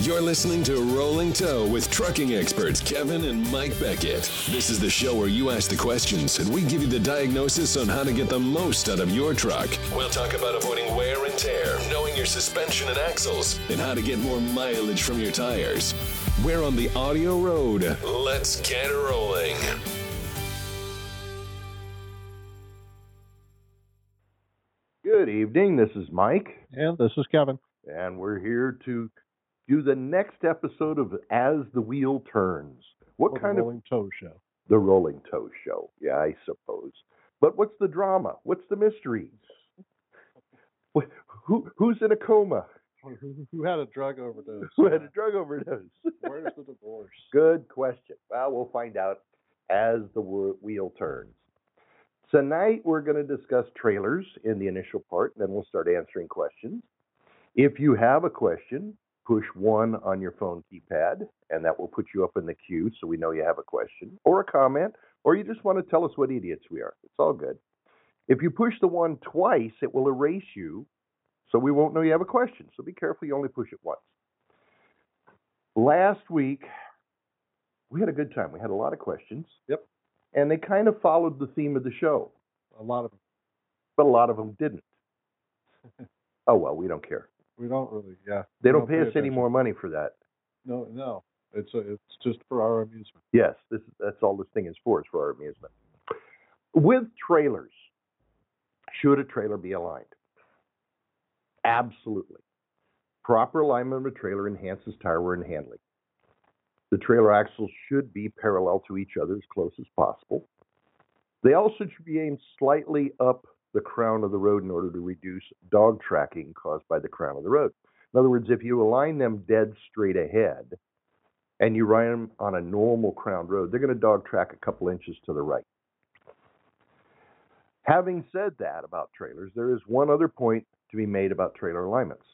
You're listening to Rolling Toe with trucking experts Kevin and Mike Beckett. This is the show where you ask the questions and we give you the diagnosis on how to get the most out of your truck. We'll talk about avoiding wear and tear, knowing your suspension and axles, and how to get more mileage from your tires. We're on the audio road. Let's get rolling. Good evening. This is Mike. And this is Kevin. And we're here to do the next episode of As the Wheel Turns. What kind of Rolling Toe Show? The Rolling Toe Show. Yeah, I suppose. But what's the drama? What's the mysteries? Who's in a coma? Who had a drug overdose? Who had a drug overdose? Where's the divorce? Good question. Well, we'll find out as the wheel turns. Tonight, we're going to discuss trailers in the initial part, and then we'll start answering questions. If you have a question, push 1 on your phone keypad, and that will put you up in the queue so we know you have a question or a comment, or you just want to tell us what idiots we are. It's all good. If you push the 1 twice, it will erase you, so we won't know you have a question. So be careful, you only push it once. Last week, we had a good time. We had a lot of questions. Yep. And they kind of followed the theme of the show. A lot of them. But a lot of them didn't. Oh, well, we don't care. We don't really, yeah. They don't pay us any more money for that. No. It's just for our amusement. Yes, that's all this thing is for. It's for our amusement. With trailers, should a trailer be aligned? Absolutely. Proper alignment of a trailer enhances tire wear and handling. The trailer axles should be parallel to each other as close as possible. They also should be aimed slightly up the crown of the road in order to reduce dog tracking caused by the crown of the road. In other words, if you align them dead straight ahead and you ride them on a normal crown road, they're going to dog track a couple inches to the right. Having said that about trailers, there is one other point to be made about trailer alignments.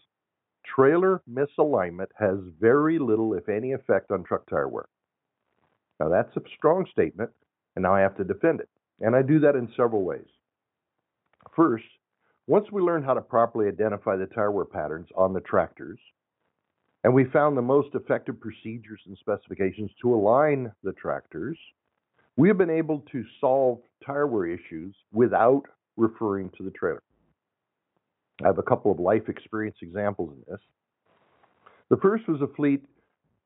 Trailer misalignment has very little, if any, effect on truck tire wear. Now, that's a strong statement, and now I have to defend it. And I do that in several ways. First, once we learned how to properly identify the tire wear patterns on the tractors, and we found the most effective procedures and specifications to align the tractors, we have been able to solve tire wear issues without referring to the trailer. I have a couple of life experience examples in this. The first was a fleet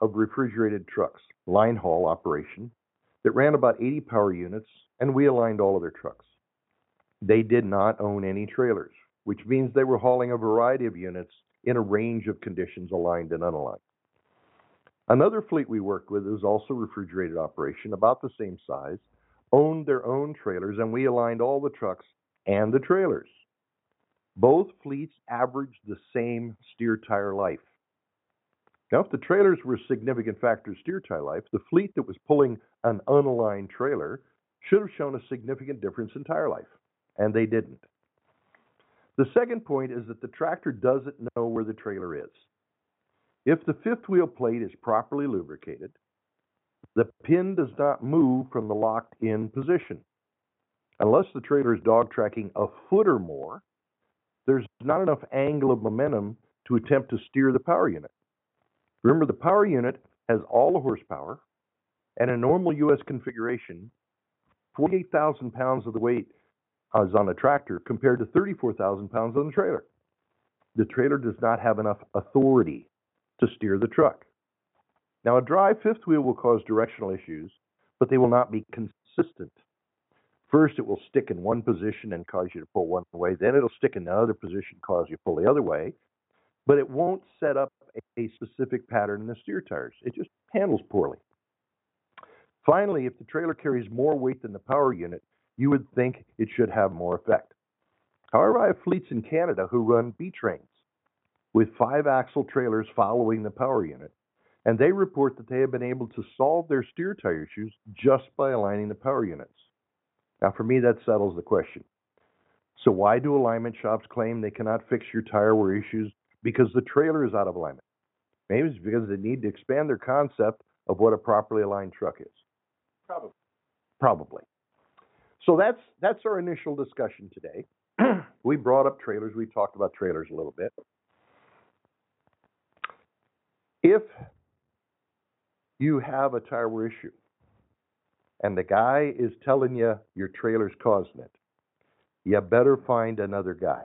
of refrigerated trucks, line haul operation, that ran about 80 power units, and we aligned all of their trucks. They did not own any trailers, which means they were hauling a variety of units in a range of conditions, aligned and unaligned. Another fleet we worked with was also refrigerated operation, about the same size, owned their own trailers, and we aligned all the trucks and the trailers. Both fleets averaged the same steer tire life. Now, if the trailers were a significant factor of steer tire life, the fleet that was pulling an unaligned trailer should have shown a significant difference in tire life, and they didn't. The second point is that the tractor doesn't know where the trailer is. If the fifth wheel plate is properly lubricated, the pin does not move from the locked-in position. Unless the trailer is dog tracking a foot or more, there's not enough angle of momentum to attempt to steer the power unit. Remember, the power unit has all the horsepower, and a normal U.S. configuration, 48,000 pounds of the weight is on a tractor compared to 34,000 pounds on the trailer. The trailer does not have enough authority to steer the truck. Now, a dry fifth wheel will cause directional issues, but they will not be consistent. First, it will stick in one position and cause you to pull one way. Then it'll stick in another position, cause you to pull the other way. But it won't set up a specific pattern in the steer tires. It just handles poorly. Finally, if the trailer carries more weight than the power unit, you would think it should have more effect. However, I have fleets in Canada who run B trains with 5-axle trailers following the power unit, and they report that they have been able to solve their steer tire issues just by aligning the power units. Now, for me, that settles the question. So why do alignment shops claim they cannot fix your tire wear issues because the trailer is out of alignment? Maybe it's because they need to expand their concept of what a properly aligned truck is. Probably. So that's our initial discussion today. We brought up trailers. We talked about trailers a little bit. If you have a tire issue and the guy is telling you your trailer's causing it, you better find another guy.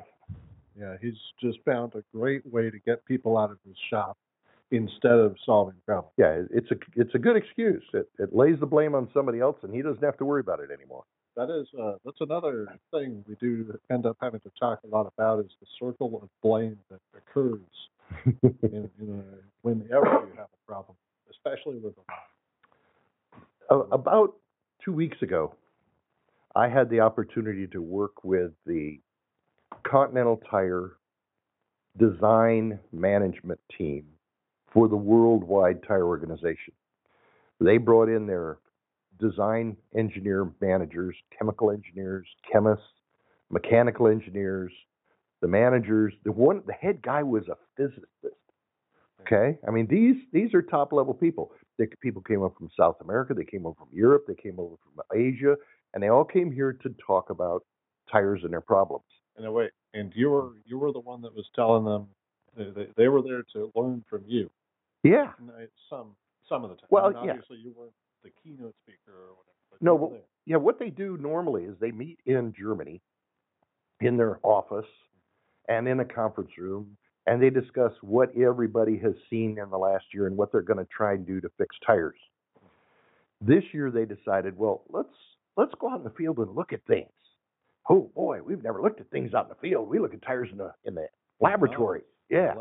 Yeah, he's just found a great way to get people out of his shop instead of solving problems. Yeah, it's a good excuse. It lays the blame on somebody else, and he doesn't have to worry about it anymore. That is that's another thing we do end up having to talk a lot about is the circle of blame that occurs whenever you have a problem, especially with a lot. About 2 weeks ago, I had the opportunity to work with the Continental Tire Design Management Team for the Worldwide Tire Organization. They brought in their design engineer managers, chemical engineers, chemists, mechanical engineers, the managers. The head guy was a physicist. Okay, I mean these are top level people. The people came up from South America, they came over from Europe, they came over from Asia, and they all came here to talk about tires and their problems. And wait, and you were the one that was telling them they were there to learn from you. Yeah. Some of the time. Well, I mean, obviously you weren't the keynote speaker or whatever. But no, but yeah, what they do normally is they meet in Germany, in their office, and in a conference room, and they discuss what everybody has seen in the last year and what they're going to try and do to fix tires. This year they decided, well, let's go out in the field and look at things. Oh boy, we've never looked at things out in the field. We look at tires in the laboratory. Yeah.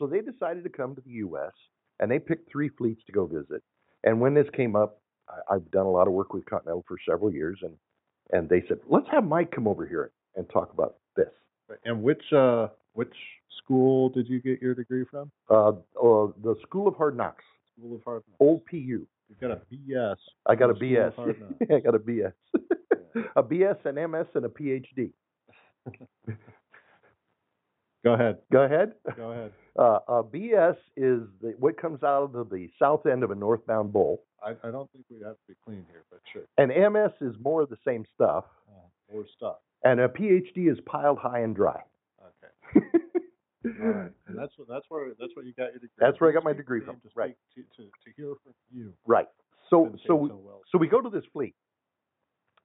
So they decided to come to the U.S. and they picked three fleets to go visit. And when this came up, I've done a lot of work with Continental for several years, and they said, let's have Mike come over here and talk about this. And which school did you get your degree from? The School of Hard Knocks. School of Hard Knocks. Old PU. You've got a BS. I got a BS. I got a BS. A BS, an MS, and a PhD. Go ahead. A BS is what comes out of the south end of a northbound bowl. I don't think we'd have to be clean here, but sure. An MS is more of the same stuff. More stuff. And a PhD is piled high and dry. Okay. All right. And that's where you got your degree. That's where I got my degree from. Right. To hear from you. Right. So we go to this fleet,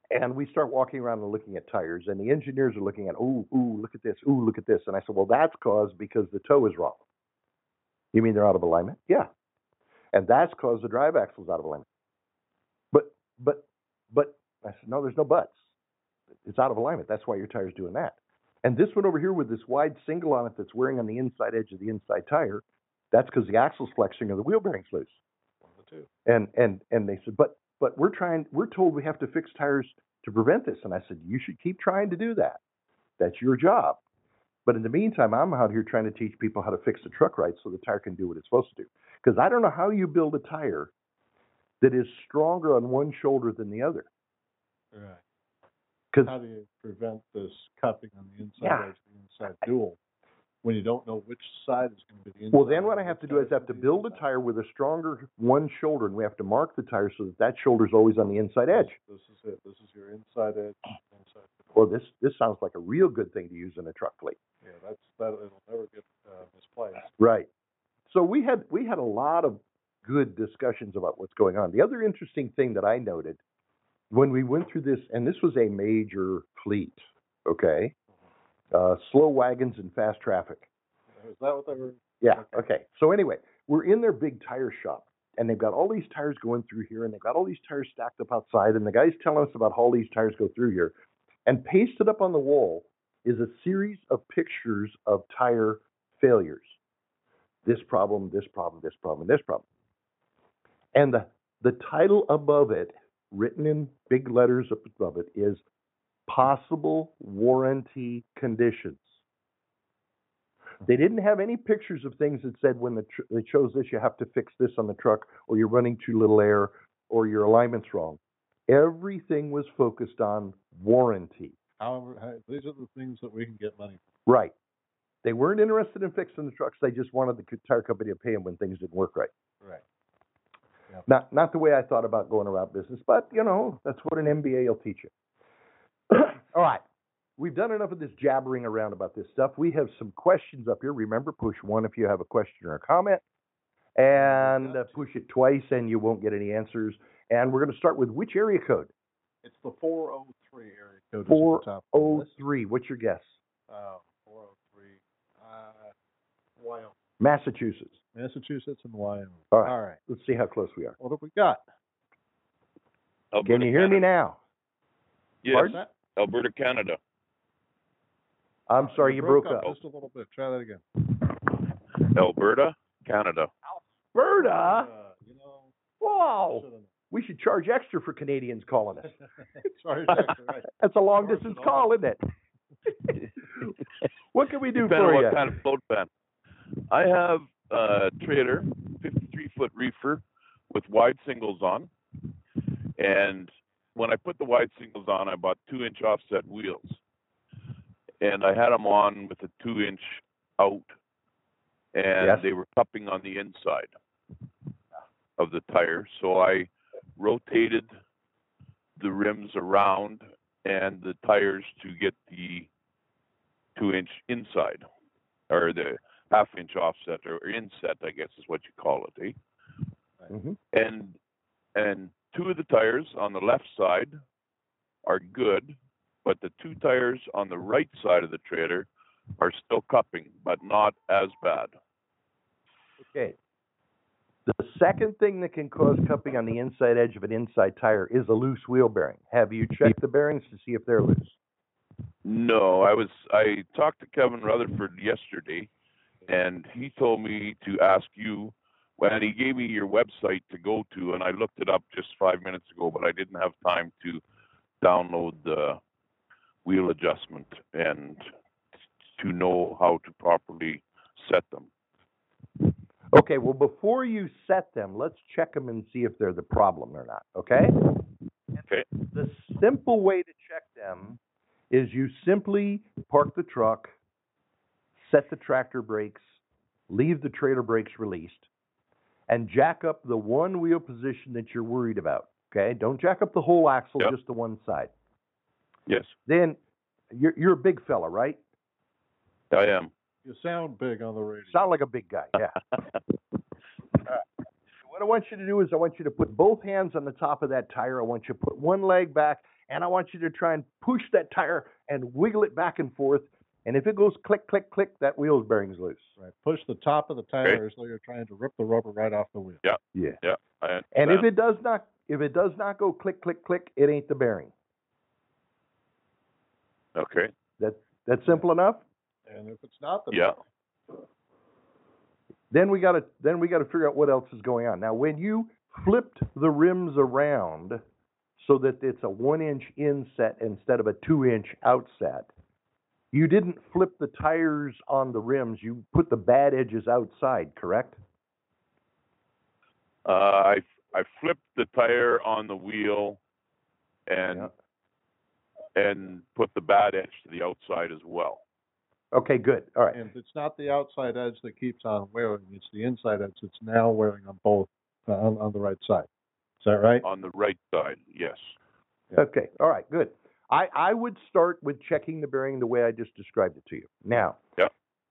and we start walking around and looking at tires, and the engineers are looking at, look at this. And I said, well, that's caused because the toe is wrong. You mean they're out of alignment? Yeah. And that's caused the drive axle's out of alignment. But I said, no, there's no buts. It's out of alignment. That's why your tire's doing that. And this one over here with this wide single on it that's wearing on the inside edge of the inside tire, that's because the axle's flexing or the wheel bearing's loose. One of the two. And they said, but we're told we have to fix tires to prevent this. And I said, you should keep trying to do that. That's your job. But in the meantime, I'm out here trying to teach people how to fix the truck right so the tire can do what it's supposed to do. Because I don't know how you build a tire that is stronger on one shoulder than the other. Right. How do you prevent this cupping on the inside edge, the inside dual, when you don't know which side is going to be the inside? Well, then what I have to do is I have to build a tire with a stronger one shoulder, and we have to mark the tire so that shoulder is always on the inside edge. This is it. This is your inside edge. Inside. Well, this sounds like a real good thing to use in a truck fleet. Yeah, it'll never get misplaced. Right. So we had a lot of good discussions about what's going on. The other interesting thing that I noted, when we went through this, and this was a major fleet, okay? Slow wagons and fast traffic. Is that what they were? Yeah, okay. So anyway, we're in their big tire shop, and they've got all these tires going through here, and they've got all these tires stacked up outside, and the guy's telling us about how all these tires go through here. And pasted up on the wall is a series of pictures of tire failures. This problem, this problem, this problem, and this problem. And the title above it, written in big letters above it, is possible warranty conditions. They didn't have any pictures of things that said when they chose this, you have to fix this on the truck, or you're running too little air, or your alignment's wrong. Everything was focused on warranty. However, these are the things that we can get money for. Right. They weren't interested in fixing the trucks. They just wanted the tire company to pay them when things didn't work right. Right. Not the way I thought about going around business, but, you know, that's what an MBA will teach you. All right. We've done enough of this jabbering around about this stuff. We have some questions up here. Remember, push one if you have a question or a comment, and push it twice, and you won't get any answers. And we're going to start with which area code? It's the 403 area code. 403. What's your guess? 403. Wyoming. Massachusetts. Massachusetts and Wyoming. All right. All right. Let's see how close we are. What have we got? Alberta, can you hear me now? Yes. Pardon? Alberta, Canada. I'm sorry, you broke up. Just a little bit. Try that again. Alberta, Canada. Alberta? You know, wow. We should charge extra for Canadians calling us. Charge extra, right. That's a long-distance call, isn't it? What can we do for you? What kind of boat van? I have a trailer, 53-foot reefer with wide singles on. And when I put the wide singles on, I bought 2-inch offset wheels. And I had them on with a 2-inch out. And they were cupping on the inside of the tire. So I rotated the rims around and the tires to get the 2-inch inside, or the half-inch offset, or inset, I guess is what you call it, eh? Mm-hmm. And two of the tires on the left side are good, but the two tires on the right side of the trailer are still cupping, but not as bad. Okay. The second thing that can cause cupping on the inside edge of an inside tire is a loose wheel bearing. Have you checked the bearings to see if they're loose? No, I talked to Kevin Rutherford yesterday, and he told me to ask you, and he gave me your website to go to, and I looked it up just 5 minutes ago, but I didn't have time to download the wheel adjustment and to know how to properly set them. Okay, well, before you set them, let's check them and see if they're the problem or not, okay? Okay. The simple way to check them is you simply park the truck, set the tractor brakes, leave the trailer brakes released, and jack up the one wheel position that you're worried about, okay? Don't jack up the whole axle, just the one side. Yes. Then, you're a big fella, right? I am. You sound big on the radio. Sound like a big guy, yeah. What I want you to do is I want you to put both hands on the top of that tire. I want you to put one leg back, and I want you to try and push that tire and wiggle it back and forth. And if it goes click, click, click, that wheel's bearing's loose. Right. Push the top of the tire as though you're trying to rip the rubber right off the wheel. Yeah. Yeah. Yeah. I understand. And if it does not go click, click, click, it ain't the bearing. Okay. That's simple enough? And if it's not the bearing. Then we gotta figure out what else is going on. Now when you flipped the rims around so that it's a 1-inch inset instead of a 2-inch outset, you didn't flip the tires on the rims. You put the bad edges outside, correct? I flipped the tire on the wheel and put the bad edge to the outside as well. Okay, good. All right. And it's not the outside edge that keeps on wearing. It's the inside edge that's now wearing on both, on the right side. Is that right? On the right side, yes. Yeah. Okay. All right, good. I would start with checking the bearing the way I just described it to you. Now,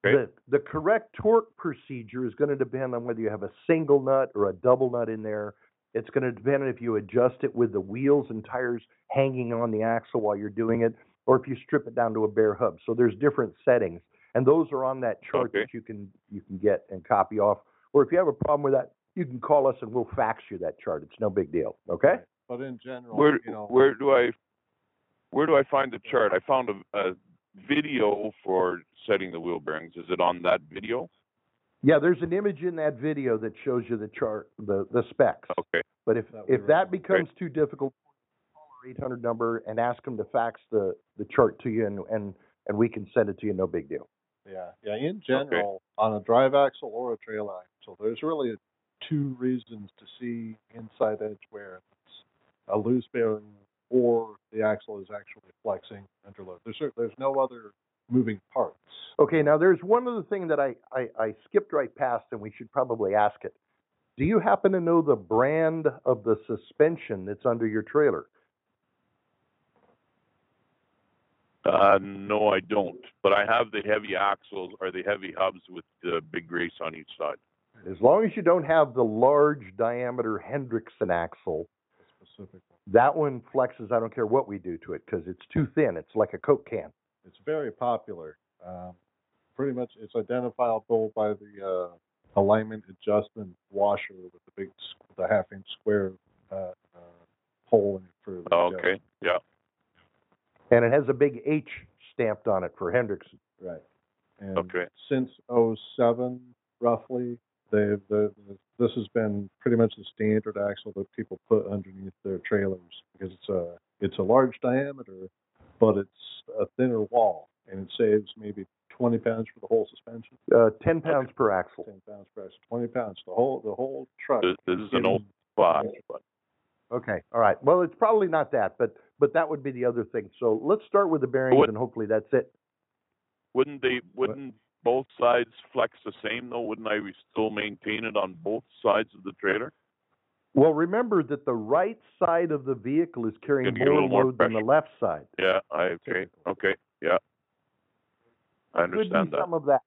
the correct torque procedure is going to depend on whether you have a single nut or a double nut in there. It's going to depend on if you adjust it with the wheels and tires hanging on the axle while you're doing it, or if you strip it down to a bare hub. So there's different settings, and those are on that chart that you can get and copy off. Or if you have a problem with that, you can call us and we'll fax you that chart. It's no big deal, okay? Right. But in general, where do I find the chart? I found a video for setting the wheel bearings. Is it on that video? Yeah, there's an image in that video that shows you the chart, the specs. Okay. But if that becomes too difficult, call our 800 number and ask them to fax the chart to you, and we can send it to you, no big deal. Yeah, yeah. In general, on a drive axle or a trail axle, there's really two reasons to see inside edge wear. It's a loose bearing, or the axle is actually flexing under load. There's no other moving parts. Okay, now there's one other thing that I skipped right past, and we should probably ask it. Do you happen to know the brand of the suspension that's under your trailer? No, I don't. But I have the heavy axles or the heavy hubs with the big race on each side. As long as you don't have the large diameter Hendrickson axle, that one flexes. I don't care what we do to it because it's too thin. It's like a Coke can. It's very popular. Pretty much it's identifiable by the alignment adjustment washer with the big, the half-inch square hole in it for the okay, adjustment. Yeah. And it has a big H stamped on it for Hendrickson. Right. And okay. Since 07, roughly, this has been pretty much the standard axle that people put underneath their trailers because it's a large diameter, but it's a thinner wall, and it saves maybe 20 pounds for the whole suspension. 10 pounds per axle. 10 pounds per axle. 20 pounds. The whole truck. This is an old spot. Okay. All right. Well, it's probably not that, but that would be the other thing. So let's start with the bearings, and hopefully that's it. Wouldn't both sides flex the same though? Wouldn't I still maintain it on both sides of the trailer? Well, remember that the right side of the vehicle is carrying more load than the left side. Yeah, I agree. Okay. Yeah. I understand that. Some of that.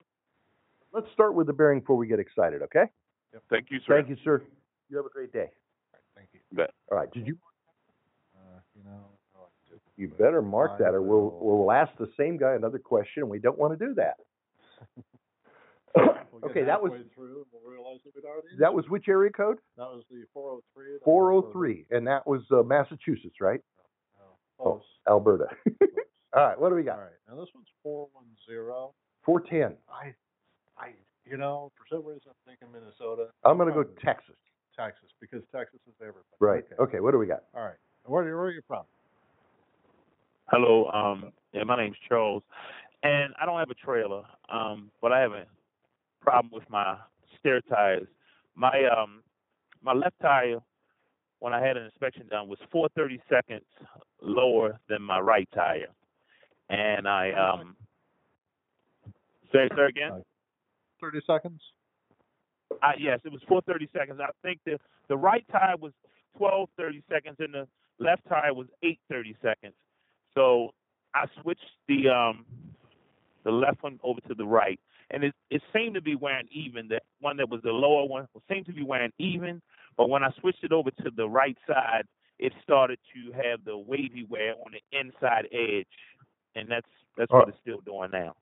Let's start with the bearing before we get excited, okay? Yep. Thank you, sir. Thank you, sir. You have a great day. Thank you. Bet. All right. Did you? You better mark that, or we'll ask the same guy another question, and we don't want to do that. Okay, that was. Through, we'll realize that was which area code? That was the 403. 403, and that was Massachusetts, right? No. Oh, Alberta. All right, what do we got? All right, now this one's 410. 410. For some reason, I'm thinking Minnesota. I'm going to go Texas. Texas, because Texas is everything. Right. Okay. What do we got? All right. Where are you from? Hello. My name's Charles, and I don't have a trailer, but I have a problem with my stair tires. My my left tire, when I had an inspection done, was 4/32 lower than my right tire, and I say again. 30 seconds. Yes, it was 4/32. I think the right tire was 12/32 and the left tire was 8/32. So I switched the left one over to the right, and it seemed to be wearing even. That one that was the lower one seemed to be wearing even, but when I switched it over to the right side, it started to have the wavy wear on the inside edge, and that's what it's still doing now.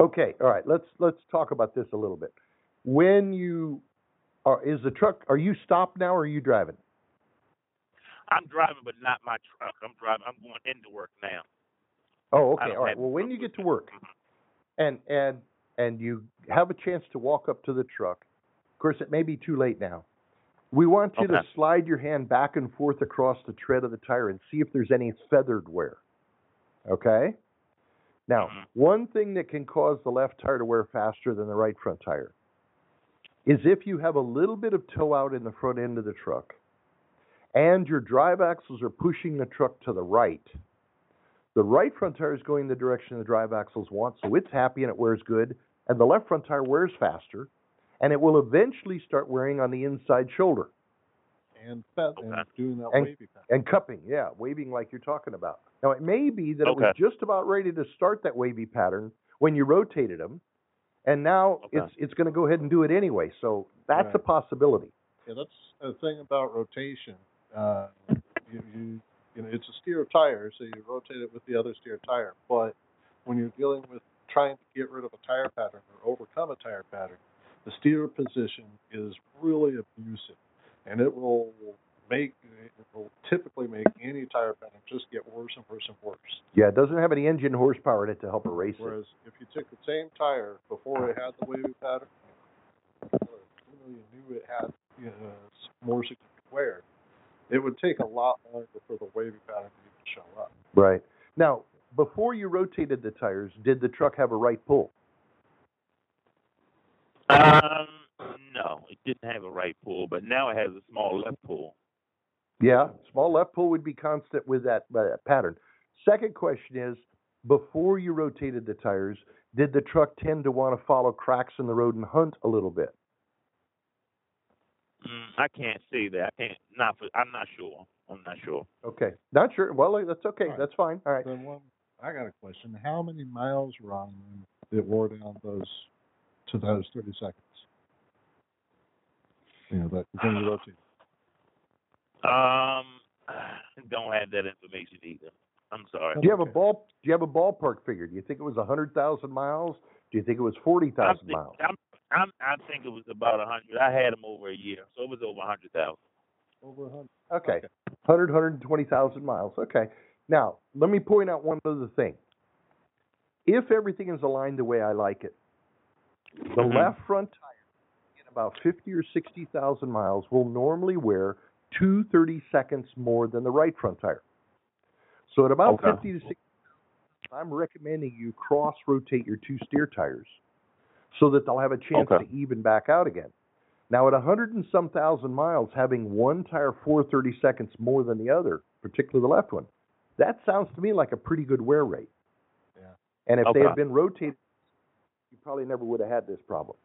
Okay, all right. Let's talk about this a little bit. When you are, are you stopped now or are you driving? I'm driving, but not my truck. I'm driving. I'm going into work now. Oh, okay. All right. Well, when you get to work and you have a chance to walk up to the truck, of course, it may be too late now. We want you to slide your hand back and forth across the tread of the tire and see if there's any feathered wear. Okay? Now, one thing that can cause the left tire to wear faster than the right front tire is if you have a little bit of toe out in the front end of the truck and your drive axles are pushing the truck to the right front tire is going the direction the drive axles want, so it's happy and it wears good, and the left front tire wears faster, and it will eventually start wearing on the inside shoulder. And doing that wavy pattern. And cupping, yeah, waving like you're talking about. Now, it may be that it was just about ready to start that wavy pattern when you rotated them, and now it's going to go ahead and do it anyway. So that's a possibility. Yeah, that's the thing about rotation. It's a steer tire, so you rotate it with the other steer tire. But when you're dealing with trying to get rid of a tire pattern or overcome a tire pattern, the steer position is really abusive, and it will typically make any tire pattern just get worse and worse and worse. Yeah, it doesn't have any engine horsepower in it to help erase it. Whereas if you took the same tire before it had the wavy pattern, you knew it had more significant wear, it would take a lot longer for the wavy pattern to even show up. Right. Now, before you rotated the tires, did the truck have a right pull? No, it didn't have a right pull, but now it has a small left pull. Yeah, small left pull would be constant with that pattern. Second question is, before you rotated the tires, did the truck tend to want to follow cracks in the road and hunt a little bit? I can't see that. I'm not sure. Okay. Not sure. Well, that's okay. Right. That's fine. All right. Then one I got a question. How many miles run it wore down to those 30 seconds? You know, that when you rotate. Don't have that information either. I'm sorry. Do you have a ballpark figure? Do you think it was 100,000 miles? Do you think it was 40,000 miles? I think it was about 100. I had them over a year, so it was over 100,000. Over 100. Okay. 120,000 miles. Okay. Now, let me point out one other thing. If everything is aligned the way I like it, the left front tire, in about 50 or 60,000 miles, will normally wear 230 seconds more than the right front tire. So at about 50 to 60, I'm recommending you cross-rotate your two steer tires so that they'll have a chance to even back out again. Now, at 100 and some thousand miles, having one tire 430 seconds more than the other, particularly the left one, that sounds to me like a pretty good wear rate. Yeah. And if they had been rotated, you probably never would have had this problem.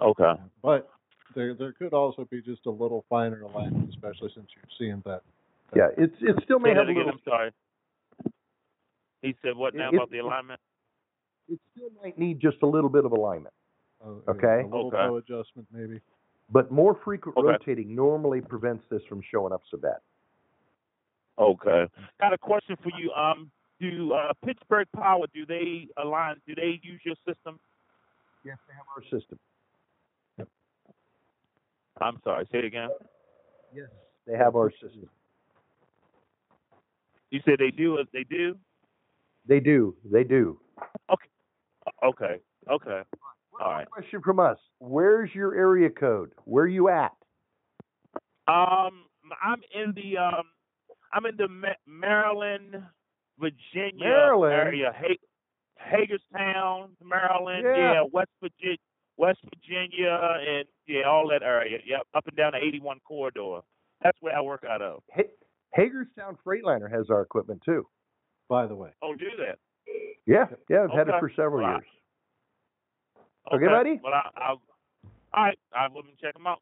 Okay. But there could also be just a little finer alignment, especially since you're seeing that. Yeah, it still may have a little... I'm sorry. He said what now about the alignment? It still might need just a little bit of alignment. Okay? Yeah, a little toe adjustment, maybe. But more frequent rotating normally prevents this from showing up so bad. Okay. Got a question for you. Do Pittsburgh Power, do they align, do they use your system? Yes, they have our system. Yep. I'm sorry, say it again. Yes, they have our system. You said they do as they do? They do. Okay. All right. Question from us. Where's your area code? Where are you at? I'm in the Maryland, Virginia area. Hagerstown, Maryland, West Virginia, and all that area. Yep, up and down the 81 corridor. That's where I work out of. Hagerstown Freightliner has our equipment too, by the way. Oh, do that? Yeah, I've had it for several years. Okay, buddy? Well, all right, I will check them out.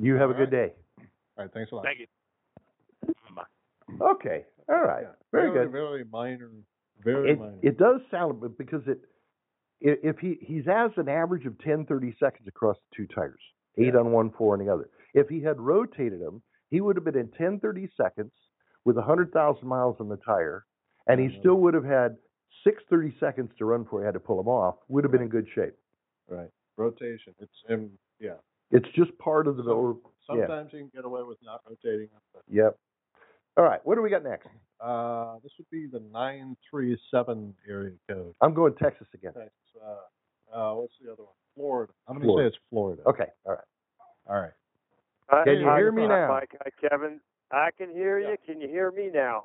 You have a good day. All right, thanks a lot. Thank you. Bye. Okay, all right, very good. Very minor. It does sound, because if he has an average of 10-30 seconds across the two tires, 8 on one, 4 on the other. If he had rotated them, he would have been in 10-30 seconds with 100,000 miles on the tire, and he still would have had 6-30 seconds to run before he had to pull him off, would have been in good shape. Right. Rotation. It's just part of the... Sometimes you can get away with not rotating. But... Yep. All right. What do we got next? This would be the 937 area code. I'm going Texas again. Texas. What's the other one? Florida. I'm going to say it's Florida. Okay. All right. Can you hear me now? Mike, Kevin, I can hear you. Can you hear me now?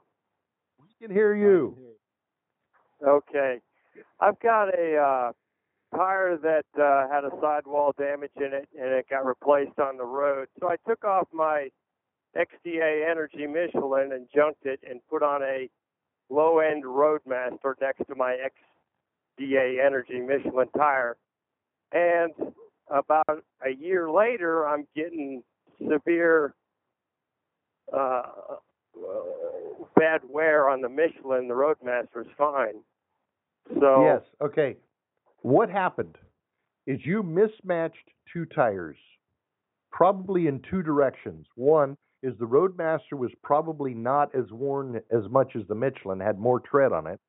We can hear you. Okay. I've got a tire that had a sidewall damage in it, and it got replaced on the road. So I took off my XDA Energy Michelin and junked it and put on a low-end Roadmaster next to my XDA Energy Michelin tire. And about a year later, I'm getting severe bad wear on the Michelin. The Roadmaster is fine. So yes, okay. What happened is you mismatched two tires, probably in two directions. One is the Roadmaster was probably not as worn as much as the Michelin, had more tread on it.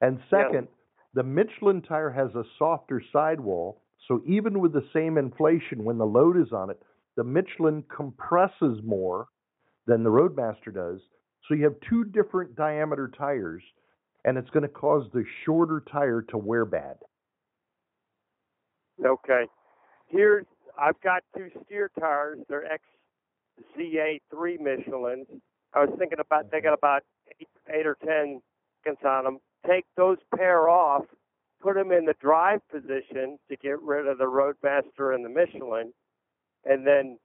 And second, the Michelin tire has a softer sidewall, so even with the same inflation when the load is on it, the Michelin compresses more than the Roadmaster does. So you have two different diameter tires, and it's going to cause the shorter tire to wear bad. Okay. Here, I've got two steer tires. They're XCA3 Michelins. I was thinking about, they got about 8 or 10 seconds on them. Take those pair off, put them in the drive position to get rid of the Roadmaster and the Michelin, and then,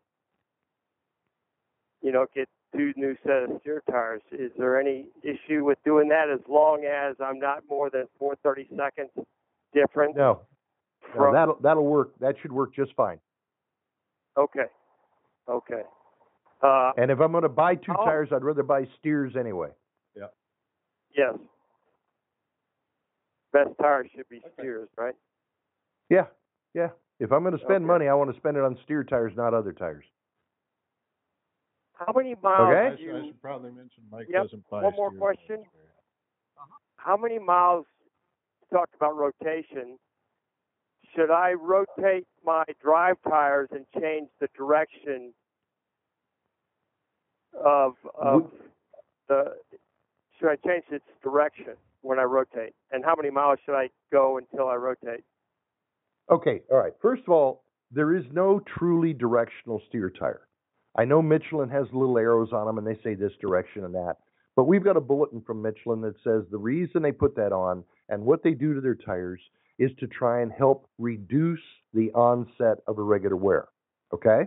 get two new set of steer tires. Is there any issue with doing that as long as I'm not more than 430 seconds different? No, that'll work. That should work just fine. Okay. And if I'm going to buy two tires, I'd rather buy steers anyway. Yeah. Yes. Best tire should be steers, right? Yeah, yeah. If I'm going to spend money, I want to spend it on steer tires, not other tires. How many miles? Okay. I should probably mention Mike doesn't buy one more question. How many miles? You talked about rotation. Should I rotate my drive tires and change the direction of the? Should I change its direction when I rotate? And how many miles should I go until I rotate? Okay, all right. First of all, there is no truly directional steer tire. I know Michelin has little arrows on them, and they say this direction and that. But we've got a bulletin from Michelin that says the reason they put that on and what they do to their tires is to try and help reduce the onset of irregular wear, okay?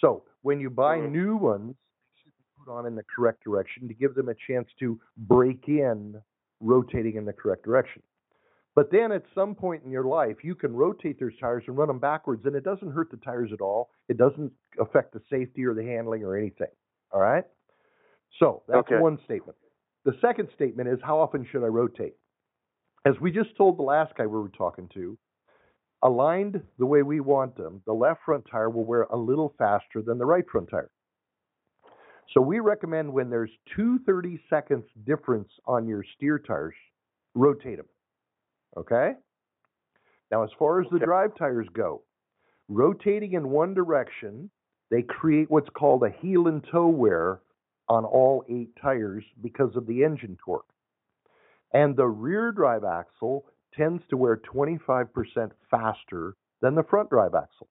So when you buy new ones, they should be put on in the correct direction to give them a chance to break in rotating in the correct direction. But then at some point in your life, you can rotate those tires and run them backwards, and it doesn't hurt the tires at all. It doesn't affect the safety or the handling or anything, all right? So that's one statement. The second statement is, how often should I rotate? As we just told the last guy we were talking to, aligned the way we want them, the left front tire will wear a little faster than the right front tire. So we recommend when there's 2 30 seconds difference on your steer tires, rotate them. Okay? Now, as far as the drive tires go, rotating in one direction, they create what's called a heel and toe wear on all 8 tires because of the engine torque. And the rear drive axle tends to wear 25% faster than the front drive axle.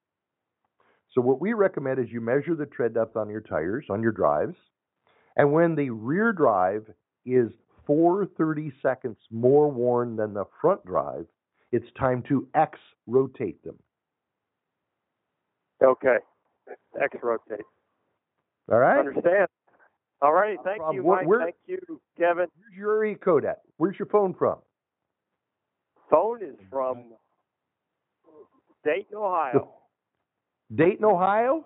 So what we recommend is you measure the tread depth on your tires, on your drives, and when the rear drive is 4 30 seconds more worn than the front drive, it's time to X-rotate them. Okay, X-rotate. All right? Understand. All right, thank you, Mike. Thank you, Kevin. Where's your area code at? Where's your phone from? Phone is from Dayton, Ohio. Dayton, Ohio?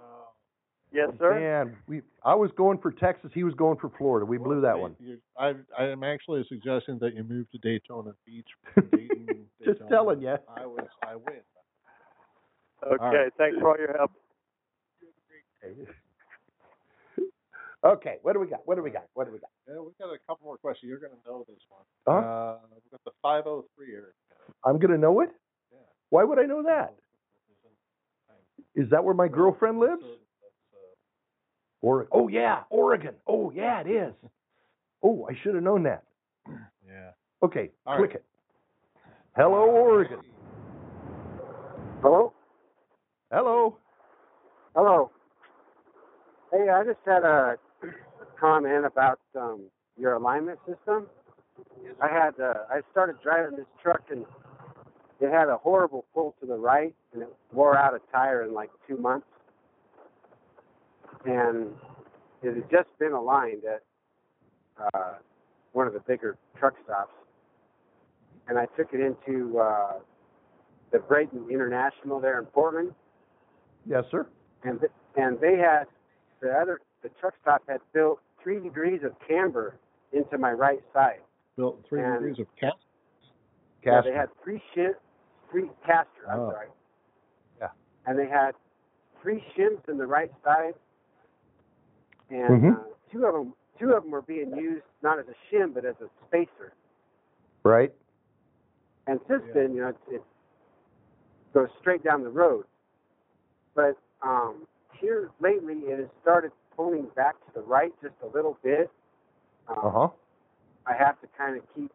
Yes, sir. Man, I was going for Texas. He was going for Florida. We blew that one. I am actually suggesting that you move to Daytona Beach. Dayton, just Daytona. Telling you. I win. Okay, thanks for all your help. Okay, what do we got? Yeah, we've got a couple more questions. You're going to know this one. We've got the 503 area. I'm going to know it? Yeah. Why would I know that? Is that where my girlfriend lives? Oregon. Oh, yeah, Oregon. Oh, yeah, it is. Oh, I should have known that. Yeah. Okay, all click it. Hello, Oregon. Hello? Hello. Hello. Hey, I just had a comment about your alignment system. I started driving this truck, and it had a horrible pull to the right, and it wore out a tire in like 2 months. And it had just been aligned at one of the bigger truck stops. And I took it into the Brighton International there in Portland. Yes, sir. And they had... The truck stop had built 3 degrees of camber into my right side. Built 3 degrees of cast? Caster. Yeah, they had three caster. Oh. I'm sorry. Yeah. And they had 3 shims in the right side, and two of them were being used not as a shim but as a spacer. Right. And since then, you know, it goes straight down the road, but here lately, it has started pulling back to the right just a little bit. I have to kind of keep,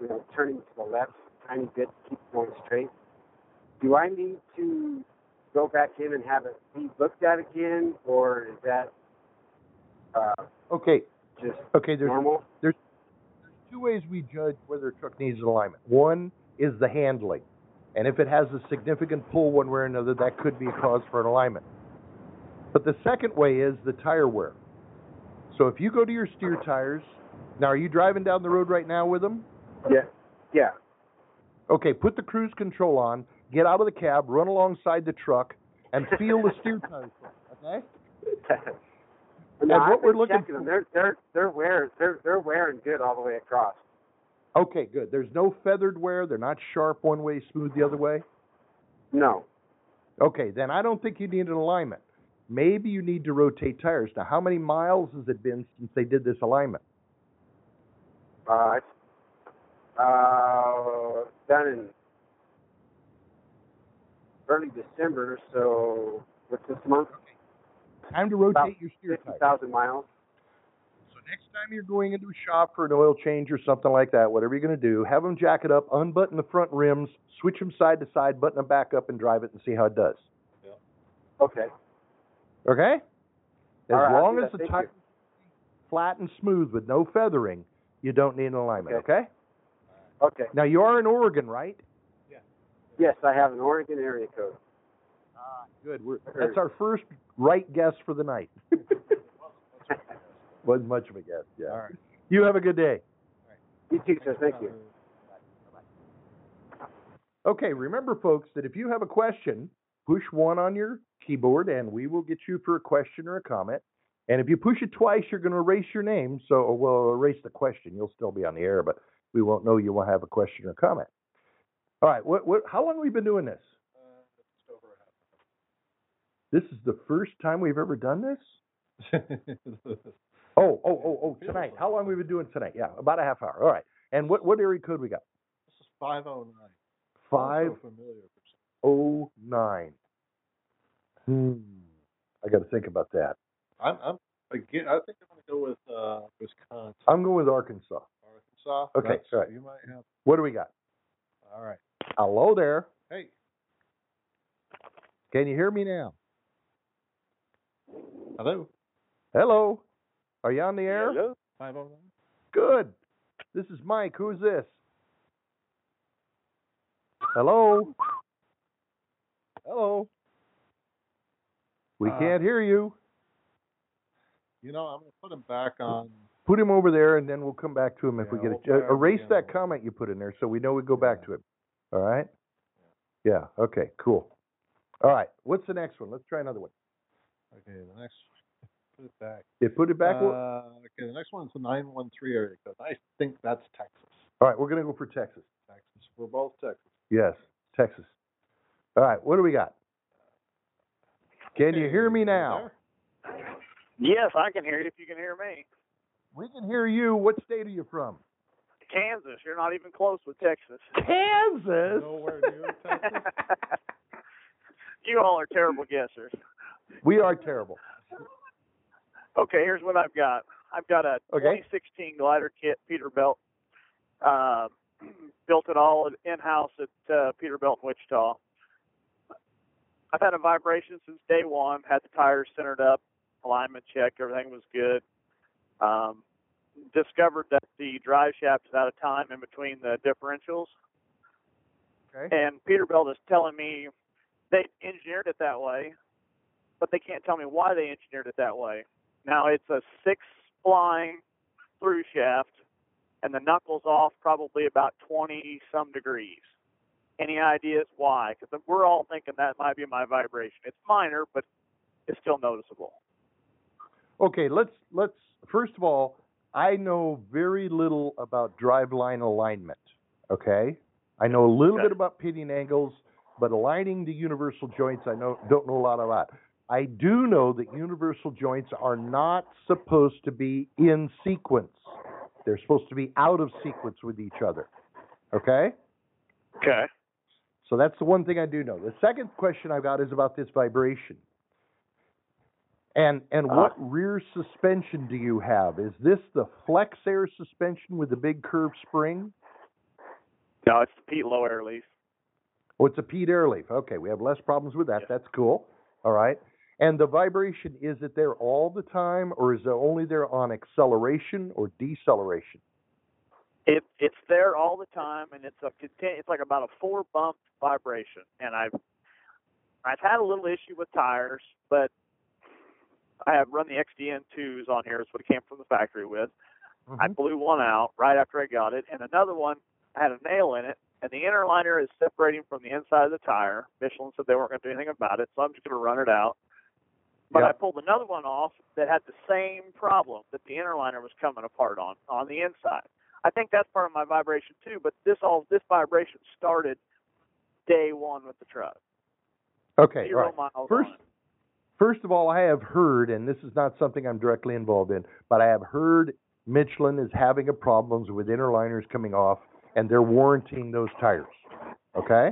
you know, turning to the left a tiny bit to keep going straight. Do I need to go back in and have it be looked at again, or is that just normal? There's 2 ways we judge whether a truck needs an alignment. One is the handling, and if it has a significant pull one way or another, that could be a cause for an alignment. But the second way is the tire wear. So if you go to your steer tires, now are you driving down the road right now with them? Yeah. Yeah. Okay, put the cruise control on, get out of the cab, run alongside the truck, and feel the steer tires. Okay? And no, what we're looking for, they're wearing good all the way across. Okay, good. There's no feathered wear. They're not sharp one way, smooth the other way? No. Okay, then I don't think you need an alignment. Maybe you need to rotate tires. Now, how many miles has it been since they did this alignment? Done in early December, so what's this month? Okay. Time to rotate about your steer tires. 50,000 miles. So next time you're going into a shop for an oil change or something like that, whatever you're going to do, have them jack it up, unbutton the front rims, switch them side to side, button them back up, and drive it and see how it does. Yeah. Okay. Okay? As long as the tire is flat and smooth with no feathering, you don't need an alignment, okay? Okay. Now, you are in Oregon, right? Yeah. Yes, I have an Oregon area code. Ah, good. That's our first right guess for the night. Wasn't much of a guess, yeah. All right. You have a good day. All right. You too, sir. Thank you. Okay, remember, folks, that if you have a question, push 1 on your keyboard, and we will get you for a question or a comment. And if you push it twice, you're going to erase your name. So we'll erase the question. You'll still be on the air, but we won't know you will have a question or comment. All right. How long have we been doing this? Just over a half. This is the first time we've ever done this? Oh, tonight. How long have we been doing tonight? Yeah, about a half hour. All right. And what area code we got? This is 509. 509. I got to think about that. I think I'm going to go with Wisconsin. I'm going with Arkansas. Arkansas. Okay. All right. You might have. What do we got? All right. Hello there. Hey. Can you hear me now? Hello. Hello. Are you on the air? Hello. 509. Good. This is Mike. Who's this? Hello. Hello. We can't hear you. You know, I'm going to put him back on. Put him over there, and then we'll come back to him if we get it. Erase that comment you put in there so we know we go back to him. All right? Yeah. Okay, cool. All right. What's the next one? Let's try another one. Okay, the next one. Put it back. They put it back? Okay, the next one's the 913 area code. I think that's Texas. All right, we're going to go for Texas. Texas. We're both Texas. Yes, Texas. All right, what do we got? Can you hear me now? Yes, I can hear you if you can hear me. We can hear you. What state are you from? Kansas. You're not even close with Texas. Kansas? Nowhere near Texas. You all are terrible guessers. We are terrible. Okay, here's what I've got. I've got a 2016 glider kit, Peterbilt. Built it all in-house at Peterbilt, Wichita. I've had a vibration since day one, had the tires centered up, alignment checked, everything was good. Discovered that the drive shaft is out of time in between the differentials. Okay. And Peterbilt is telling me they engineered it that way, but they can't tell me why they engineered it that way. Now, it's a 6 spline through shaft, and the knuckle's off probably about 20-some degrees. Any ideas why? Because we're all thinking that might be my vibration. It's minor, but it's still noticeable. Okay, let's first of all, I know very little about driveline alignment, okay? I know a little bit about pitting angles, but aligning the universal joints don't know a lot about. I do know that universal joints are not supposed to be in sequence. They're supposed to be out of sequence with each other, okay? Okay. So that's the one thing I do know. The second question I've got is about this vibration. And what rear suspension do you have? Is this the flex air suspension with the big curved spring? No, it's the Pete Low air leaf. Oh, it's a Pete air leaf. Okay, we have less problems with that. Yeah. That's cool. All right. And the vibration, is it there all the time, or is it only there on acceleration or deceleration? It's there all the time, and it's like about a 4 bump vibration. And I've had a little issue with tires, but I have run the XDN2s on here. That's what it came from the factory with. Mm-hmm. I blew one out right after I got it, and another one I had a nail in it, and the inner liner is separating from the inside of the tire. Michelin said they weren't going to do anything about it, so I'm just going to run it out. But I pulled another one off that had the same problem that the interliner was coming apart on the inside. I think that's part of my vibration too, but this vibration started day one with the truck. Okay. Zero miles first of all, I have heard, and this is not something I'm directly involved in, but I have heard Michelin is having problems with interliners coming off, and they're warranting those tires. Okay?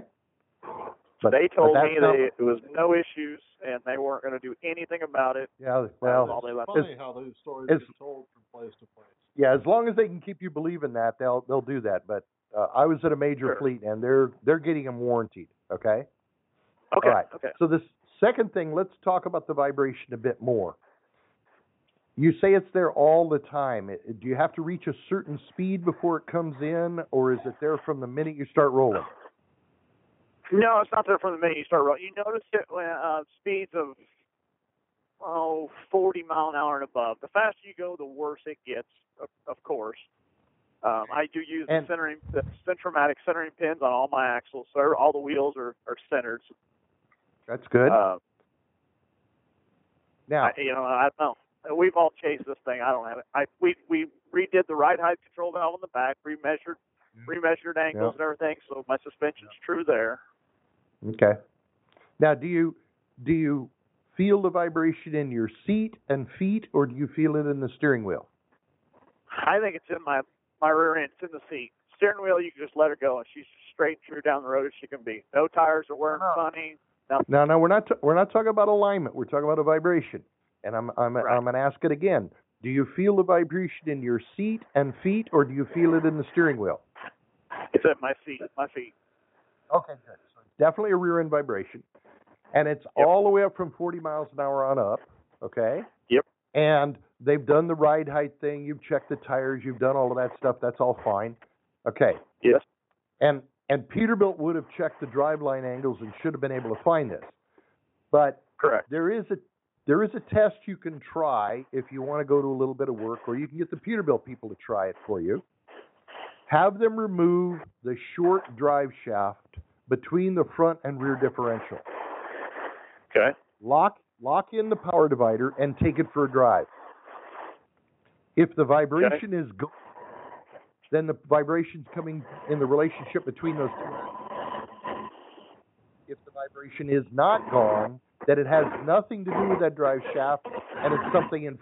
But, they told me that it was no issues, and they weren't going to do anything about it. Yeah, well, it's funny how those stories get told from place to place. Yeah, as long as they can keep you believing that, they'll do that. But I was at a major fleet, and they're getting them warranted. Okay. Okay. All right. Okay. So this second thing, let's talk about the vibration a bit more. You say it's there all the time. Do you have to reach a certain speed before it comes in, or is it there from the minute you start rolling? No, it's not there from the minute you start rolling. You notice it when speeds of 40 mile an hour and above. The faster you go, the worse it gets, of course. I do use the Centramatic centering pins on all my axles, so all the wheels are centered. That's good. Now, I don't know. We've all chased this thing. I don't have it. We redid the ride height control valve on the back, remeasured angles and everything, so my suspension's true there. Okay. Now, do you feel the vibration in your seat and feet, or do you feel it in the steering wheel? I think it's in my rear end. It's in the seat. Steering wheel, you can just let her go, and she's straight through down the road as she can be. No tires are wearing funny. Nothing. No, we're not talking about alignment. We're talking about a vibration. And I'm going to ask it again. Do you feel the vibration in your seat and feet, or do you feel it in the steering wheel? It's at my feet. Okay, good. So definitely a rear-end vibration. And it's all the way up from 40 miles an hour on up, okay? Yep. And they've done the ride height thing. You've checked the tires. You've done all of that stuff. That's all fine. Okay. Yes. And Peterbilt would have checked the driveline angles and should have been able to find this. But there is a test you can try if you want to go to a little bit of work, or you can get the Peterbilt people to try it for you. Have them remove the short drive shaft between the front and rear differential. Okay. Lock in the power divider and take it for a drive. If the vibration is good, then the vibration's coming in the relationship between those two. If the vibration is not gone, that it has nothing to do with that drive shaft, and it's something in...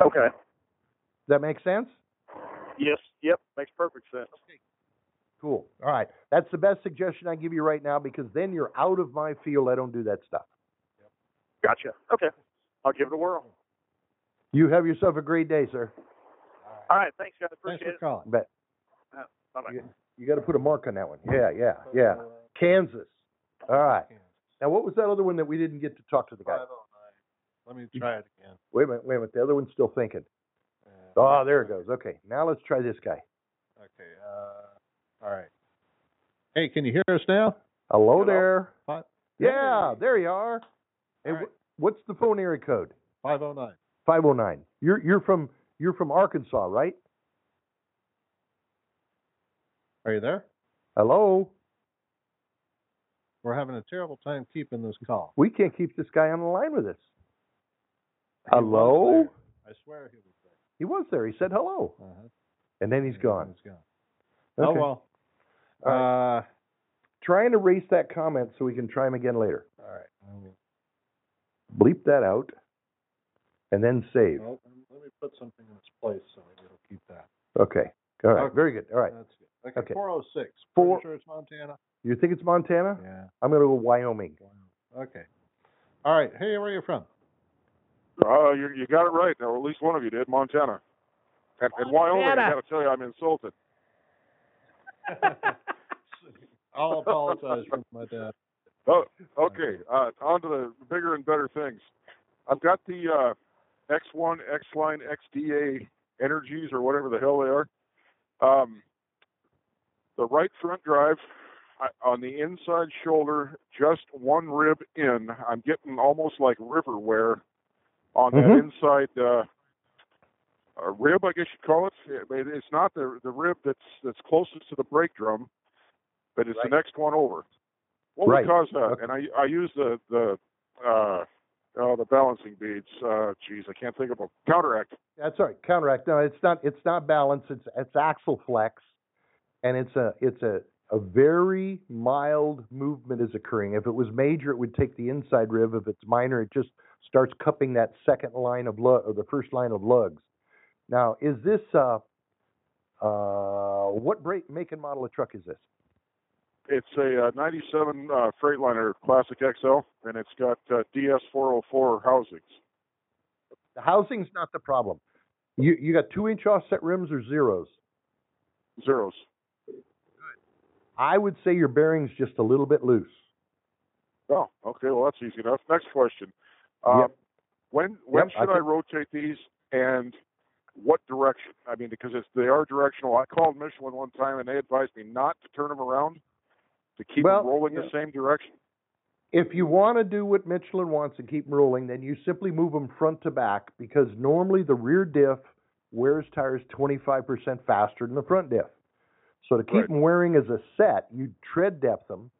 Okay. Does that make sense? Yes. Yep. Makes perfect sense. Okay. Cool. All right. That's the best suggestion I give you right now, because then you're out of my field. I don't do that stuff. Yep. Gotcha. Okay. I'll give it a whirl. You have yourself a great day, sir. All right. Thanks, guys. Appreciate it. Thanks for calling. Bet. Bye-bye. You got to put a mark on that one. Yeah. Kansas. All right. Now, what was that other one that we didn't get to talk to the guy? Let me try it again. Wait a minute. The other one's still thinking. There it goes. Okay. Now let's try this guy. Okay. All right. Hey, can you hear us now? Hello there. Yeah, there you are. Hey, what's the phone area code? 509. 509. You're from Arkansas, right? Are you there? Hello. We're having a terrible time keeping this call. We can't keep this guy on the line with us. Hello? I swear he was there. He was there. He said hello. Uh-huh. And then he's gone. He's gone. Okay. Oh, well. Right. Try and erase that comment so we can try him again later. All right. Bleep that out and then save. Well, let me put something in its place so it'll keep that. Okay. All right. Okay. Very good. All right. That's good. Okay. 406. Pretty sure it's Montana. You think it's Montana? Yeah. I'm going to go Wyoming. Okay. All right. Hey, where are you from? You got it right. Or at least one of you did. Montana. And Wyoming, I got to tell you, I'm insulted. I'll apologize for my dad. Oh, okay. On to the bigger and better things. I've got the X1, X-Line, XDA Energies, or whatever the hell they are. The right front drive... on the inside shoulder, just one rib in. I'm getting almost like river wear on that inside rib, I guess you'd call it. It's not the rib that's closest to the brake drum, but it's the next one over. What would cause that? Okay. And I use the the balancing beads. Geez, I can't think of them. Counteract. That's right, Counteract. No, it's not. It's not balance. It's axle flex, and it's a very mild movement is occurring. If it was major, it would take the inside rib. If it's minor, it just starts cupping that second line of lug or the first line of lugs. Now, is this what brake, make, and model of truck is this? It's a 97 Freightliner Classic XL, and it's got DS404 housings. The housing's not the problem. You got 2-inch offset rims or zeros? Zeros. Good. I would say your bearing's just a little bit loose. Oh, okay. Well, that's easy enough. Next question. Yep. When should I rotate these and what direction? I mean, because they are directional. I called Michelin one time, and they advised me not to turn them around, to keep them rolling the same direction. If you want to do what Michelin wants and keep them rolling, then you simply move them front to back, because normally the rear diff wears tires 25% faster than the front diff. So to keep them wearing as a set, you tread depth them,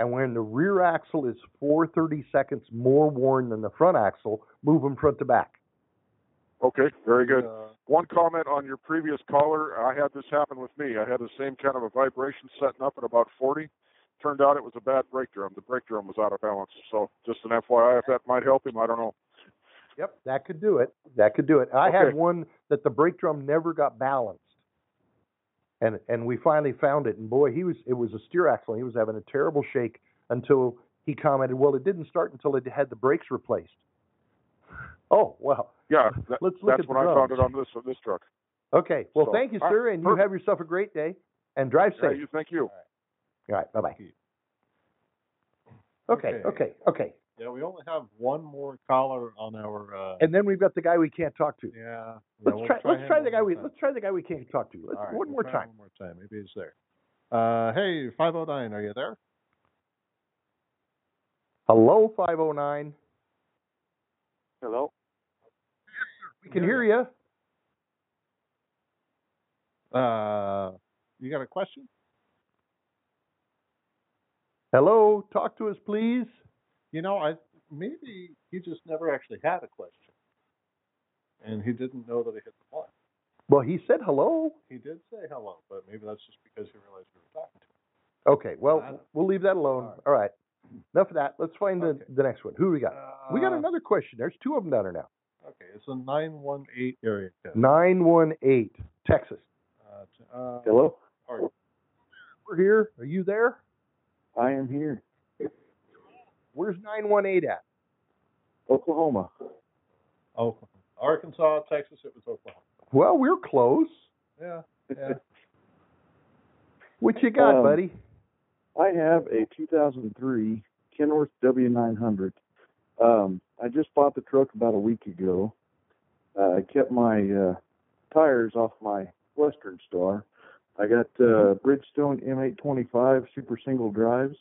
and when the rear axle is 4/32 more worn than the front axle, move them front to back. Okay, very good. One comment on your previous caller, I had this happen with me. I had the same kind of a vibration setting up at about 40. Turned out it was a bad brake drum. The brake drum was out of balance. So just an FYI, if that might help him, I don't know. Yep, that could do it. That could do it. I had one that the brake drum never got balanced. And we finally found it. And boy, it was a steer axle. He was having a terrible shake until he commented, well, it didn't start until it had the brakes replaced. Oh, well. Yeah, that's when I found it on this truck. Okay. Well, thank you, sir, and you have yourself a great day, and drive safe. Yeah, thank you. All right. Bye-bye. Okay. Yeah, we only have one more caller on our... and then we've got the guy we can't talk to. Yeah. Let's try the guy we can't talk to. One more time. Maybe he's there. Hey, 509, are you there? Hello, 509. Hello. We can hear you. You got a question? Hello, talk to us, please. You know, maybe he just never actually had a question, and he didn't know that he hit the button. Well, he said hello. He did say hello, but maybe that's just because he realized we were talking to him. Okay, well, we'll leave that alone. All right. Enough of that. Let's find the next one. Who do we got? We got another question. There's two of them down there now. Okay, it's a 918 area code. 918, Texas. Hello? Are you? We're here. Are you there? I am here. Where's 918 at? Oklahoma. Oklahoma. Arkansas, Texas, it was Oklahoma. Well, we're close. Yeah. What you got, buddy? I have a 2003 Kenworth W900. I just bought the truck about a week ago. I kept my tires off my Western Star. I got Bridgestone M825 super single drives,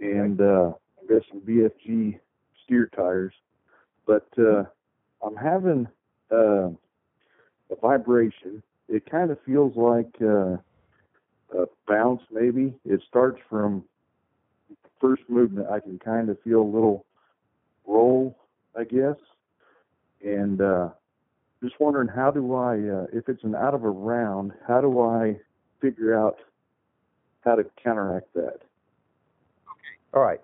and I got some BFG steer tires. But I'm having a vibration. It kind of feels like a bounce, maybe. It starts from first movement. I can kind of feel a little roll, I guess, and just wondering how do I, if it's an out of a round, how do I figure out how to counteract that? Okay. All right.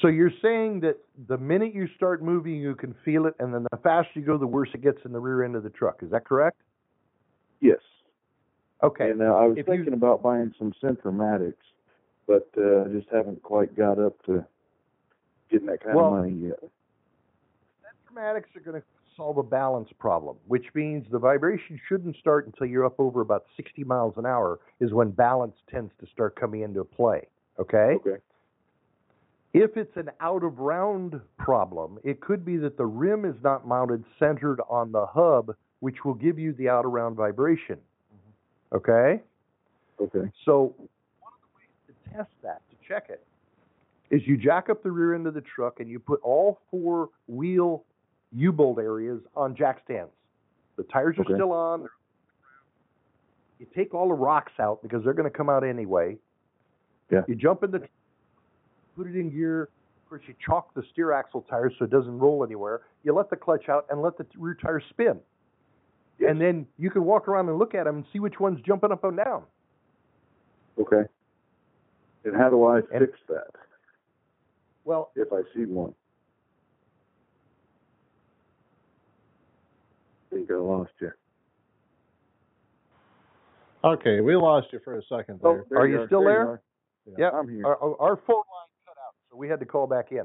So you're saying that the minute you start moving, you can feel it, and then the faster you go, the worse it gets in the rear end of the truck. Is that correct? Yes. Okay. And I was thinking about buying some Centramatics, but I just haven't quite got up to getting that kind of money yet. Centramatics are going to solve a balance problem, which means the vibration shouldn't start until you're up over about 60 miles an hour is when balance tends to start coming into play, okay? Okay. If it's an out-of-round problem, it could be that the rim is not mounted centered on the hub, which will give you the out-of-round vibration, okay? Okay. So one of the ways to test that, to check it, is you jack up the rear end of the truck and you put all four wheel U-bolt areas on jack stands. The tires are still on. You take all the rocks out because they're going to come out anyway. Yeah. You jump in the truck, put it in gear, Of course, you chalk the steer axle tires so it doesn't roll anywhere. You let the clutch out and let the rear tires spin. Yes. And then you can walk around and look at them and see which one's jumping up and down. Okay. And how do I fix that? Well, if I see one. I think I lost you. Okay, we lost you for a second there. Oh, there are you still there? Yeah, I'm here. Our phone line cut out, so we had to call back in.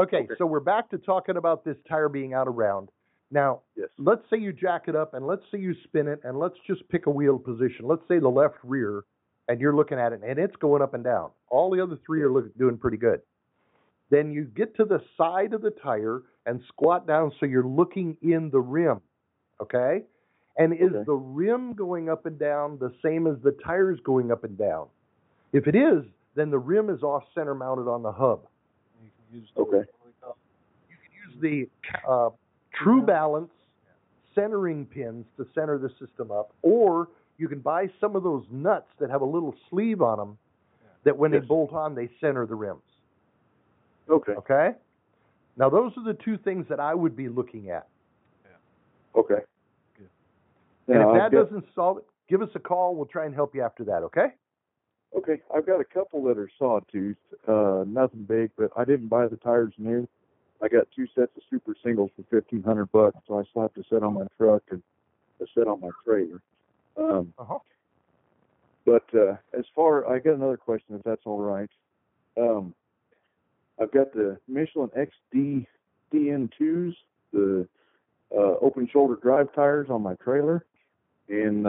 Okay, so we're back to talking about this tire being out of round. Now, let's say you jack it up, and let's say you spin it, and let's just pick a wheel position. Let's say the left rear, and you're looking at it, and it's going up and down. All the other three are doing pretty good. Then you get to the side of the tire and squat down so you're looking in the rim, okay? And is the rim going up and down the same as the tires going up and down? If it is, then the rim is off-center mounted on the hub. You can use the, True Balance centering pins to center the system up, or you can buy some of those nuts that have a little sleeve on them that when they bolt on, they center the rims. Okay. Okay? Now, those are the two things that I would be looking at. Yeah. Okay. And now, if that doesn't solve it, give us a call. We'll try and help you after that, okay? Okay. I've got a couple that are sawtooth, nothing big, but I didn't buy the tires new. I got two sets of super singles for $1,500, so I slapped a set on my truck and a set on my trailer. But as far, I got another question, if that's all right. I've got the Michelin XDN2s, the open shoulder drive tires on my trailer, and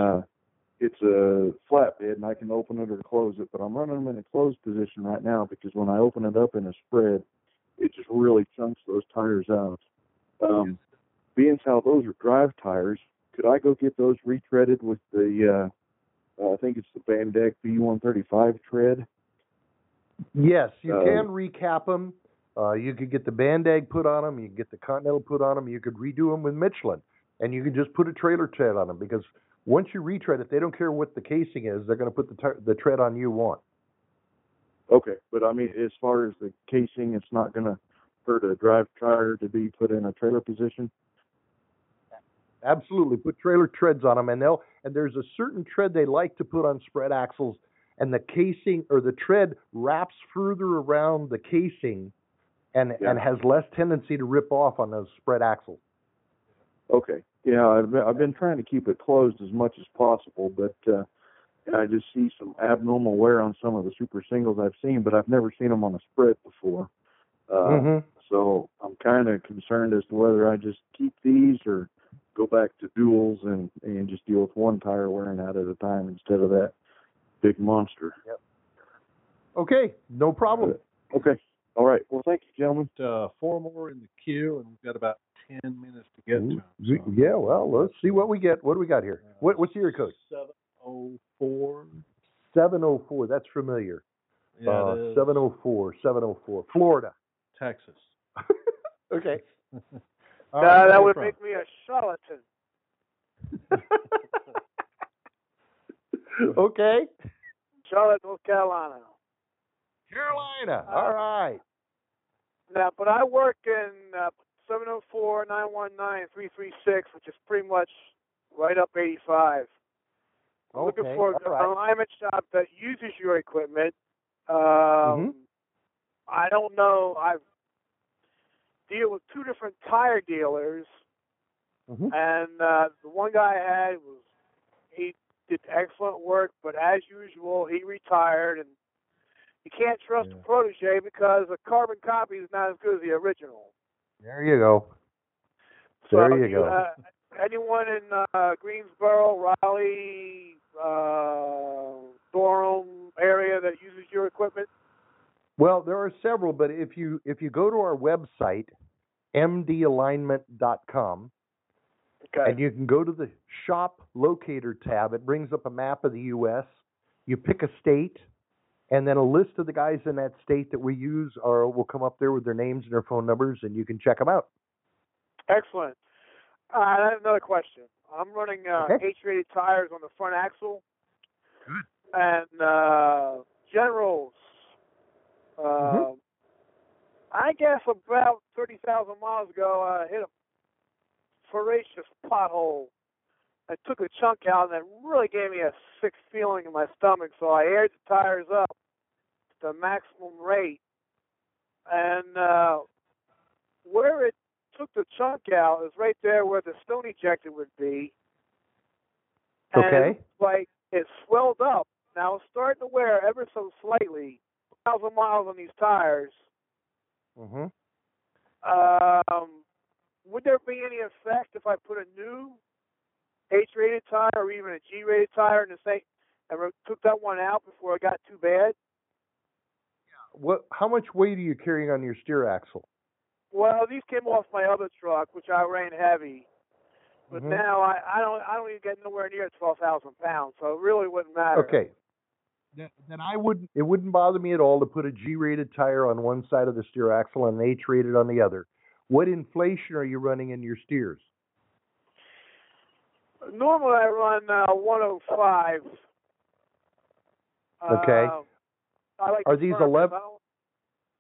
it's a flatbed, and I can open it or close it, but I'm running them in a closed position right now because when I open it up in a spread, it just really chunks those tires out. Being how those are drive tires, could I go get those retreaded with the, I think it's the Bandag B135 tread? Yes, you can recap them. You could get the Bandag put on them. You could get the Continental put on them. You could redo them with Michelin. And you can just put a trailer tread on them because once you retread it, they don't care what the casing is. They're going to put the tread on you want. Okay, but I mean, as far as the casing, it's not going to hurt a drive tire to be put in a trailer position? Absolutely. Put trailer treads on them, and there's a certain tread they like to put on spread axles, and the casing or the tread wraps further around the casing and has less tendency to rip off on those spread axles. Okay. Yeah, I've been trying to keep it closed as much as possible, but I just see some abnormal wear on some of the super singles I've seen, but I've never seen them on a spread before. So I'm kind of concerned as to whether I just keep these or go back to duals and just deal with one tire wearing out at a time instead of that big monster. Yep. Okay, no problem. Okay. All right. Well, thank you, gentlemen. Four more in the queue, and we've got about 10 minutes to get to them, so. Yeah, well, let's see what we get. What do we got here? What's the area code? 704. 704. That's familiar. Yeah, 704. Florida. Texas. Okay. Right, that would make me a charlatan. Okay. Charlotte, North Carolina. Carolina. All right. Now, but I work in 704-919-336, which is pretty much right up 85. I'm looking for an alignment shop that uses your equipment. I don't know. I deal with two different tire dealers, and the one guy I had he did excellent work, but as usual, he retired, and you can't trust a protege because a carbon copy is not as good as the original. There you go. Anyone in Greensboro, Raleigh, Durham area that uses your equipment? Well, there are several, but if you go to our website, mdalignment.com, and you can go to the shop locator tab, it brings up a map of the U.S. You pick a state, and then a list of the guys in that state that we use will come up there with their names and their phone numbers, and you can check them out. Excellent. I have another question. I'm running H-rated tires on the front axle, and Generals. I guess about 30,000 miles ago, I hit a voracious pothole. I took a chunk out, and it really gave me a sick feeling in my stomach, so I aired the tires up to the maximum rate. And where it took the chunk out is right there where the stone ejector would be. And okay. Like, it swelled up. Now, it's starting to wear ever so slightly, 1,000 miles on these tires. Mm-hmm. Would there be any effect if I put a new H-rated tire or even a G-rated tire in the same, and took that one out before it got too bad? What? How much weight are you carrying on your steer axle? Well, these came off my other truck, which I ran heavy, but mm-hmm. now I don't even get nowhere near 12,000 pounds, so it really wouldn't matter. Okay. Then I wouldn't. It wouldn't bother me at all to put a G-rated tire on one side of the steer axle and an H-rated on the other. What inflation are you running in your steers? Normally, I run 105. Okay. Like are, these 11,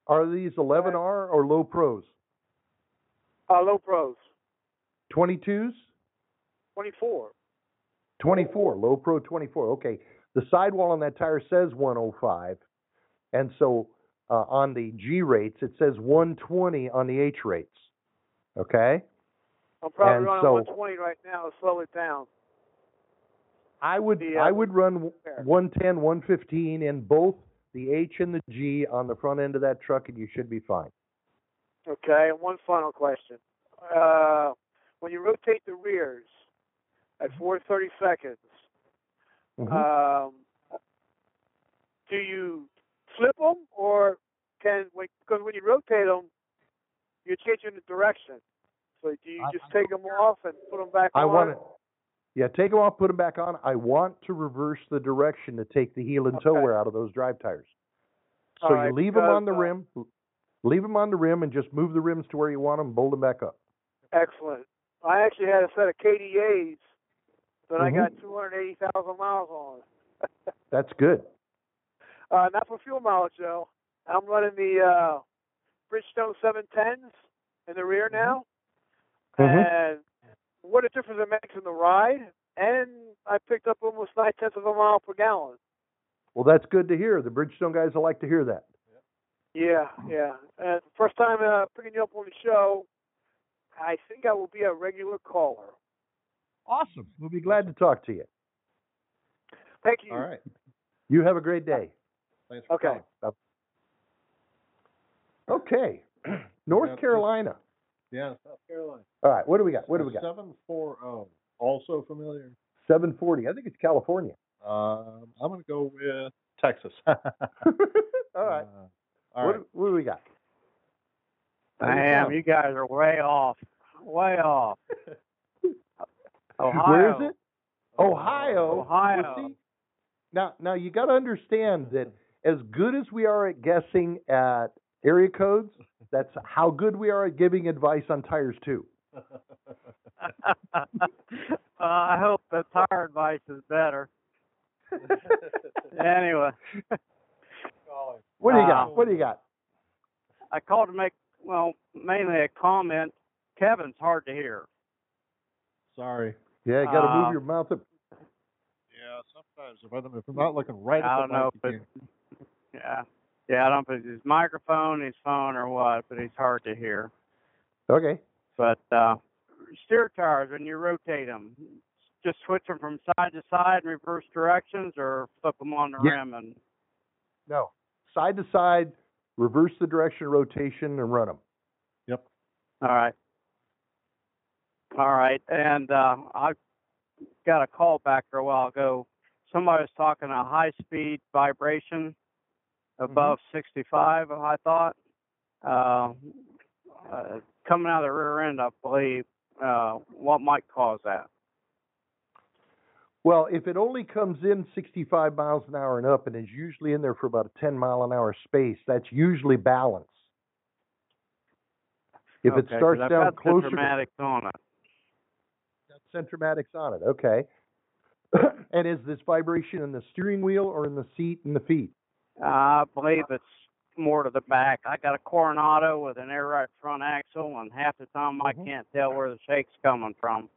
are these 11R or low pros? Low pros. 22s? 24. 24, low pro 24. Okay. The sidewall on that tire says 105. And so on the G rates, it says 120 on the H rates. Okay? I'm probably running 120 right now to slow it down. I would run 110, 115 in both the H and the G on the front end of that truck, and you should be fine. Okay, and one final question. When you rotate the rears at 430 seconds, mm-hmm. Do you flip them, or because when you rotate them, you're changing the direction. So do you just take them off and put them back on? Yeah, take them off, put them back on. I want to reverse the direction to take the heel and toe wear out of those drive tires. So you leave them on the rim, and just move the rims to where you want them and bolt them back up. Excellent. I actually had a set of KDAs that mm-hmm. I got 280,000 miles on. That's good. Not for fuel mileage, though. I'm running the Bridgestone 710s in the rear now. Mm-hmm. And what a difference it makes in the ride, and I picked up almost 0.9 miles per gallon. Well, that's good to hear. The Bridgestone guys will like to hear that. Yeah. And first time picking you up on the show, I think I will be a regular caller. Awesome. We'll be glad to talk to you. Thank you. All right. You have a great day. Thanks for calling. Okay. North Carolina. Yeah, South Carolina. All right, what do we got? 740, also familiar. 740, I think it's California. I'm going to go with Texas. All right. What do we got? Damn, you guys are way off. Ohio. Where is it? Ohio. Well, see, now you got to understand that as good as we are at guessing at area codes, that's how good we are at giving advice on tires, too. I hope the tire advice is better. Anyway. What do you got? I called to make, mainly a comment. Kevin's hard to hear. Sorry. Yeah, you got to move your mouth up. Yeah, sometimes if I'm not looking right at the mic. I don't know, but yeah. Yeah, I don't know if it's his microphone, his phone, or what, but it's hard to hear. Okay. But steer tires, when you rotate them, just switch them from side to side in reverse directions or flip them on the rim? And no, side to side, reverse the direction of rotation, and run them. Yep. All right. And I got a call back a while ago. Somebody was talking a high-speed vibration. Above 65, I thought. Coming out of the rear end, I believe, what might cause that? Well, if it only comes in 65 miles an hour and up and is usually in there for about a 10-mile-an-hour space, that's usually balance. If it starts down closer... Centramatic's on it. That's Centramatic's on it, okay. And is this vibration in the steering wheel or in the seat and the feet? I believe it's more to the back. I got a Coronado with an air right front axle, and half the time I can't tell where the shake's coming from.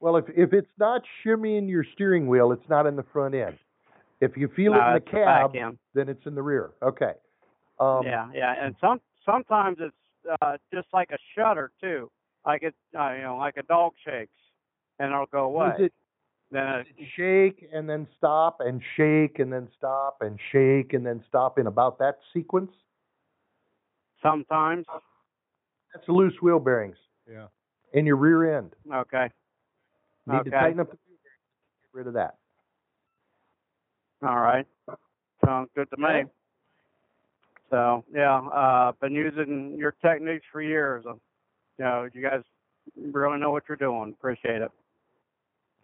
Well, if it's not shimmying your steering wheel, it's not in the front end. If you feel it in the cab, then it's in the rear. Okay. And sometimes it's just like a shudder too. Like it, like a dog shakes, and it'll go away. Then shake and then stop and shake and then stop and shake and then stop in about that sequence? Sometimes. That's loose wheel bearings. Yeah. In your rear end. Okay. Need to tighten up the rear end. Get rid of that. All right. Sounds good to me. So, yeah, been using your techniques for years. You guys really know what you're doing. Appreciate it.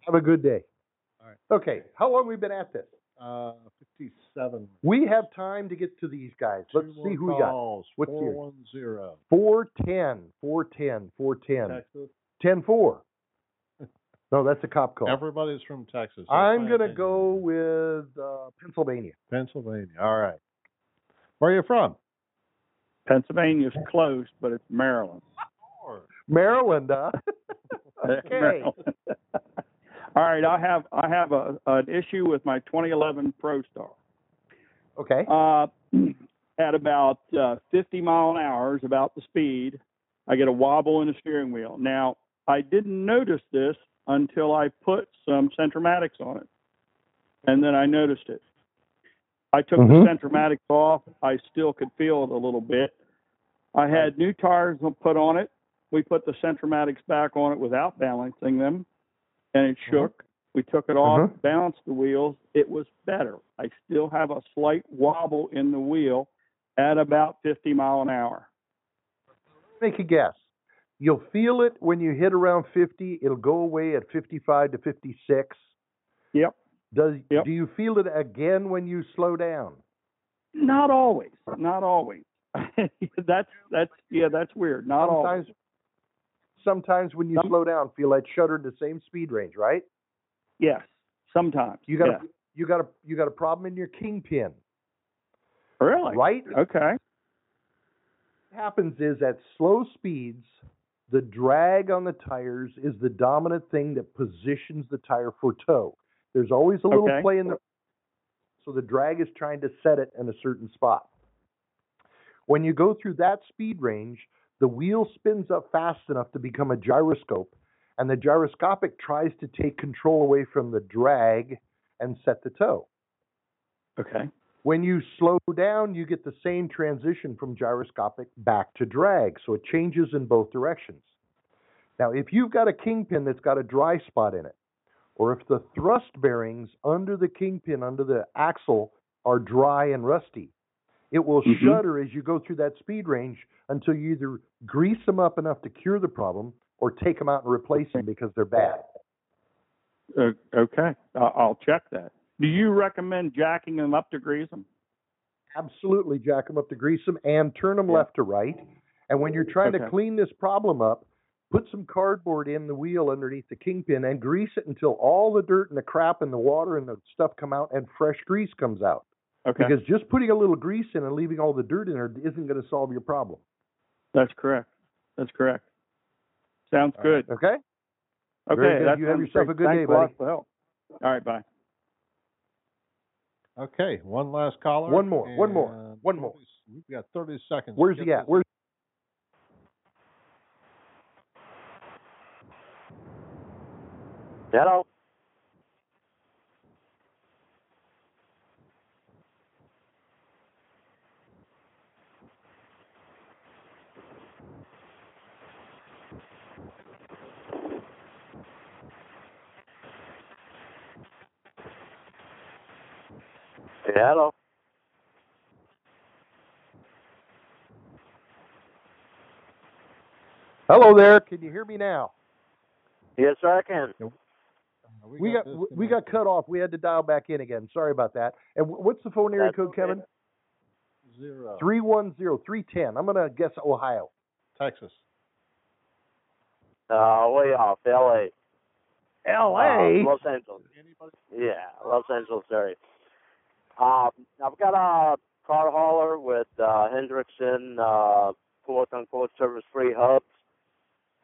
Have a good day. All right. Okay. How long have we been at this? 57. We have time to get to these guys. Let's see who we got. What's 410. 410. Texas. 10-4. No, that's a cop call. Everybody's from Texas. I'm going to go with Pennsylvania. Pennsylvania. All right. Where are you from? Pennsylvania's close, but it's Maryland. Maryland, huh? Okay. Maryland. All right, I have an issue with my 2011 ProStar. Okay. At about 50 mile an hour is about the speed, I get a wobble in the steering wheel. Now, I didn't notice this until I put some Centramatics on it, and then I noticed it. I took the Centramatics off. I still could feel it a little bit. I had new tires put on it. We put the Centramatics back on it without balancing them. And it shook. We took it off, balanced the wheels. It was better. I still have a slight wobble in the wheel at about 50 mile an hour. Make a guess. You'll feel it when you hit around 50. It'll go away at 55 to 56. Yep. Do you feel it again when you slow down? Not always. Not always. That's weird. Not always. Sometimes when you slow down, feel that shudder in the same speed range, right? Yes, sometimes. You got a problem in your kingpin. Really? Right? Okay. What happens is at slow speeds, the drag on the tires is the dominant thing that positions the tire for tow. There's always a little play in the so the drag is trying to set it in a certain spot. When you go through that speed range, the wheel spins up fast enough to become a gyroscope, and the gyroscopic tries to take control away from the drag and set the toe. Okay. When you slow down, you get the same transition from gyroscopic back to drag, so it changes in both directions. Now, if you've got a kingpin that's got a dry spot in it, or if the thrust bearings under the kingpin, under the axle, are dry and rusty, it will shudder as you go through that speed range until you either grease them up enough to cure the problem or take them out and replace them because they're bad. Okay. I'll check that. Do you recommend jacking them up to grease them? Absolutely jack them up to grease them and turn them left to right. And when you're trying to clean this problem up, put some cardboard in the wheel underneath the kingpin and grease it until all the dirt and the crap and the water and the stuff come out and fresh grease comes out. Okay. Because just putting a little grease in and leaving all the dirt in there isn't going to solve your problem. That's correct. That's correct. Sounds good. Right. Okay? Okay. Good. You have yourself a good day, buddy. All right, bye. Okay, one last caller. One more. We've got 30 seconds. Where's he at? Hello? Hello. Hello there. Can you hear me now? Yes, sir, I can. We got cut off. We had to dial back in again. Sorry about that. And what's the phone area code, Kevin? 310. I'm gonna guess Ohio. Texas. Way off. L.A. L.A. Los Angeles. Anybody? Yeah, Los Angeles area. I've got a car hauler with Hendrickson, quote-unquote, service-free hubs.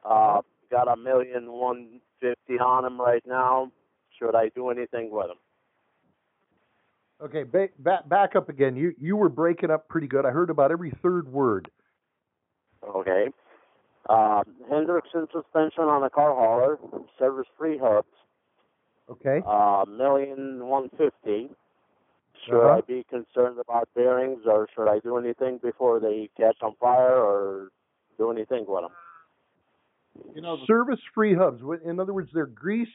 Got $1,150,000 on them right now. Should I do anything with them? Okay, back up again. You were breaking up pretty good. I heard about every third word. Okay. Hendrickson suspension on a car hauler, service-free hubs. Okay. $1,150,000. Should I be concerned about bearings, or should I do anything before they catch on fire, or do anything with them? You know, service-free hubs. In other words, they're greased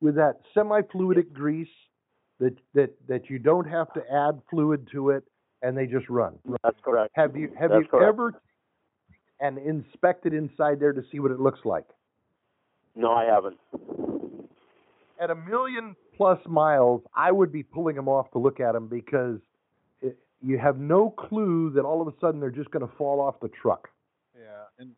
with that semi-fluidic grease that you don't have to add fluid to it, and they just run. That's correct. Have you ever inspected inside there to see what it looks like? No, I haven't. At 1,000,000+ miles, I would be pulling them off to look at them, because you have no clue that all of a sudden they're just going to fall off the truck. Yeah, and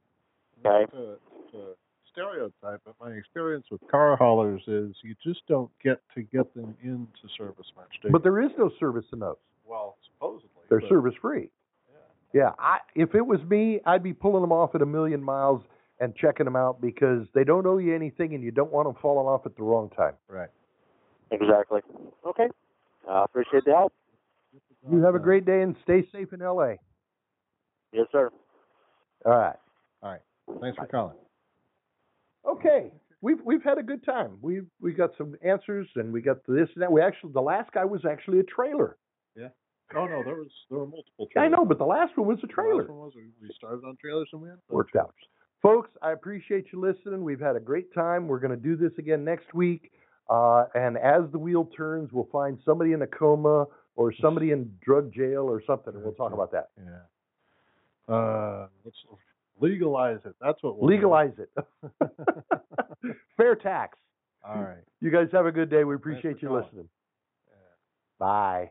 to stereotype, but my experience with car haulers is you just don't get to get them into service much. But there is no service in those. Well, supposedly. They're service-free. Yeah. Yeah, if it was me, I'd be pulling them off at 1,000,000 miles and checking them out, because they don't owe you anything, and you don't want them falling off at the wrong time. Right. Exactly. Okay. I appreciate the help. You have a great day, and stay safe in L.A. Yes, sir. All right. Thanks for calling. Okay. We've had a good time. We got some answers, and we got this and that. The last guy was actually a trailer. Yeah. Oh, no, there were multiple trailers. I know, but the last one was a trailer. The last one was, we started on trailers, and we had worked out. Folks, I appreciate you listening. We've had a great time. We're going to do this again next week. And as the wheel turns, we'll find somebody in a coma or somebody in drug jail or something, and we'll talk about that. Yeah. Let's legalize it. That's what we'll legalize it. Fair tax. All right. You guys have a good day. We appreciate you listening. Yeah. Bye.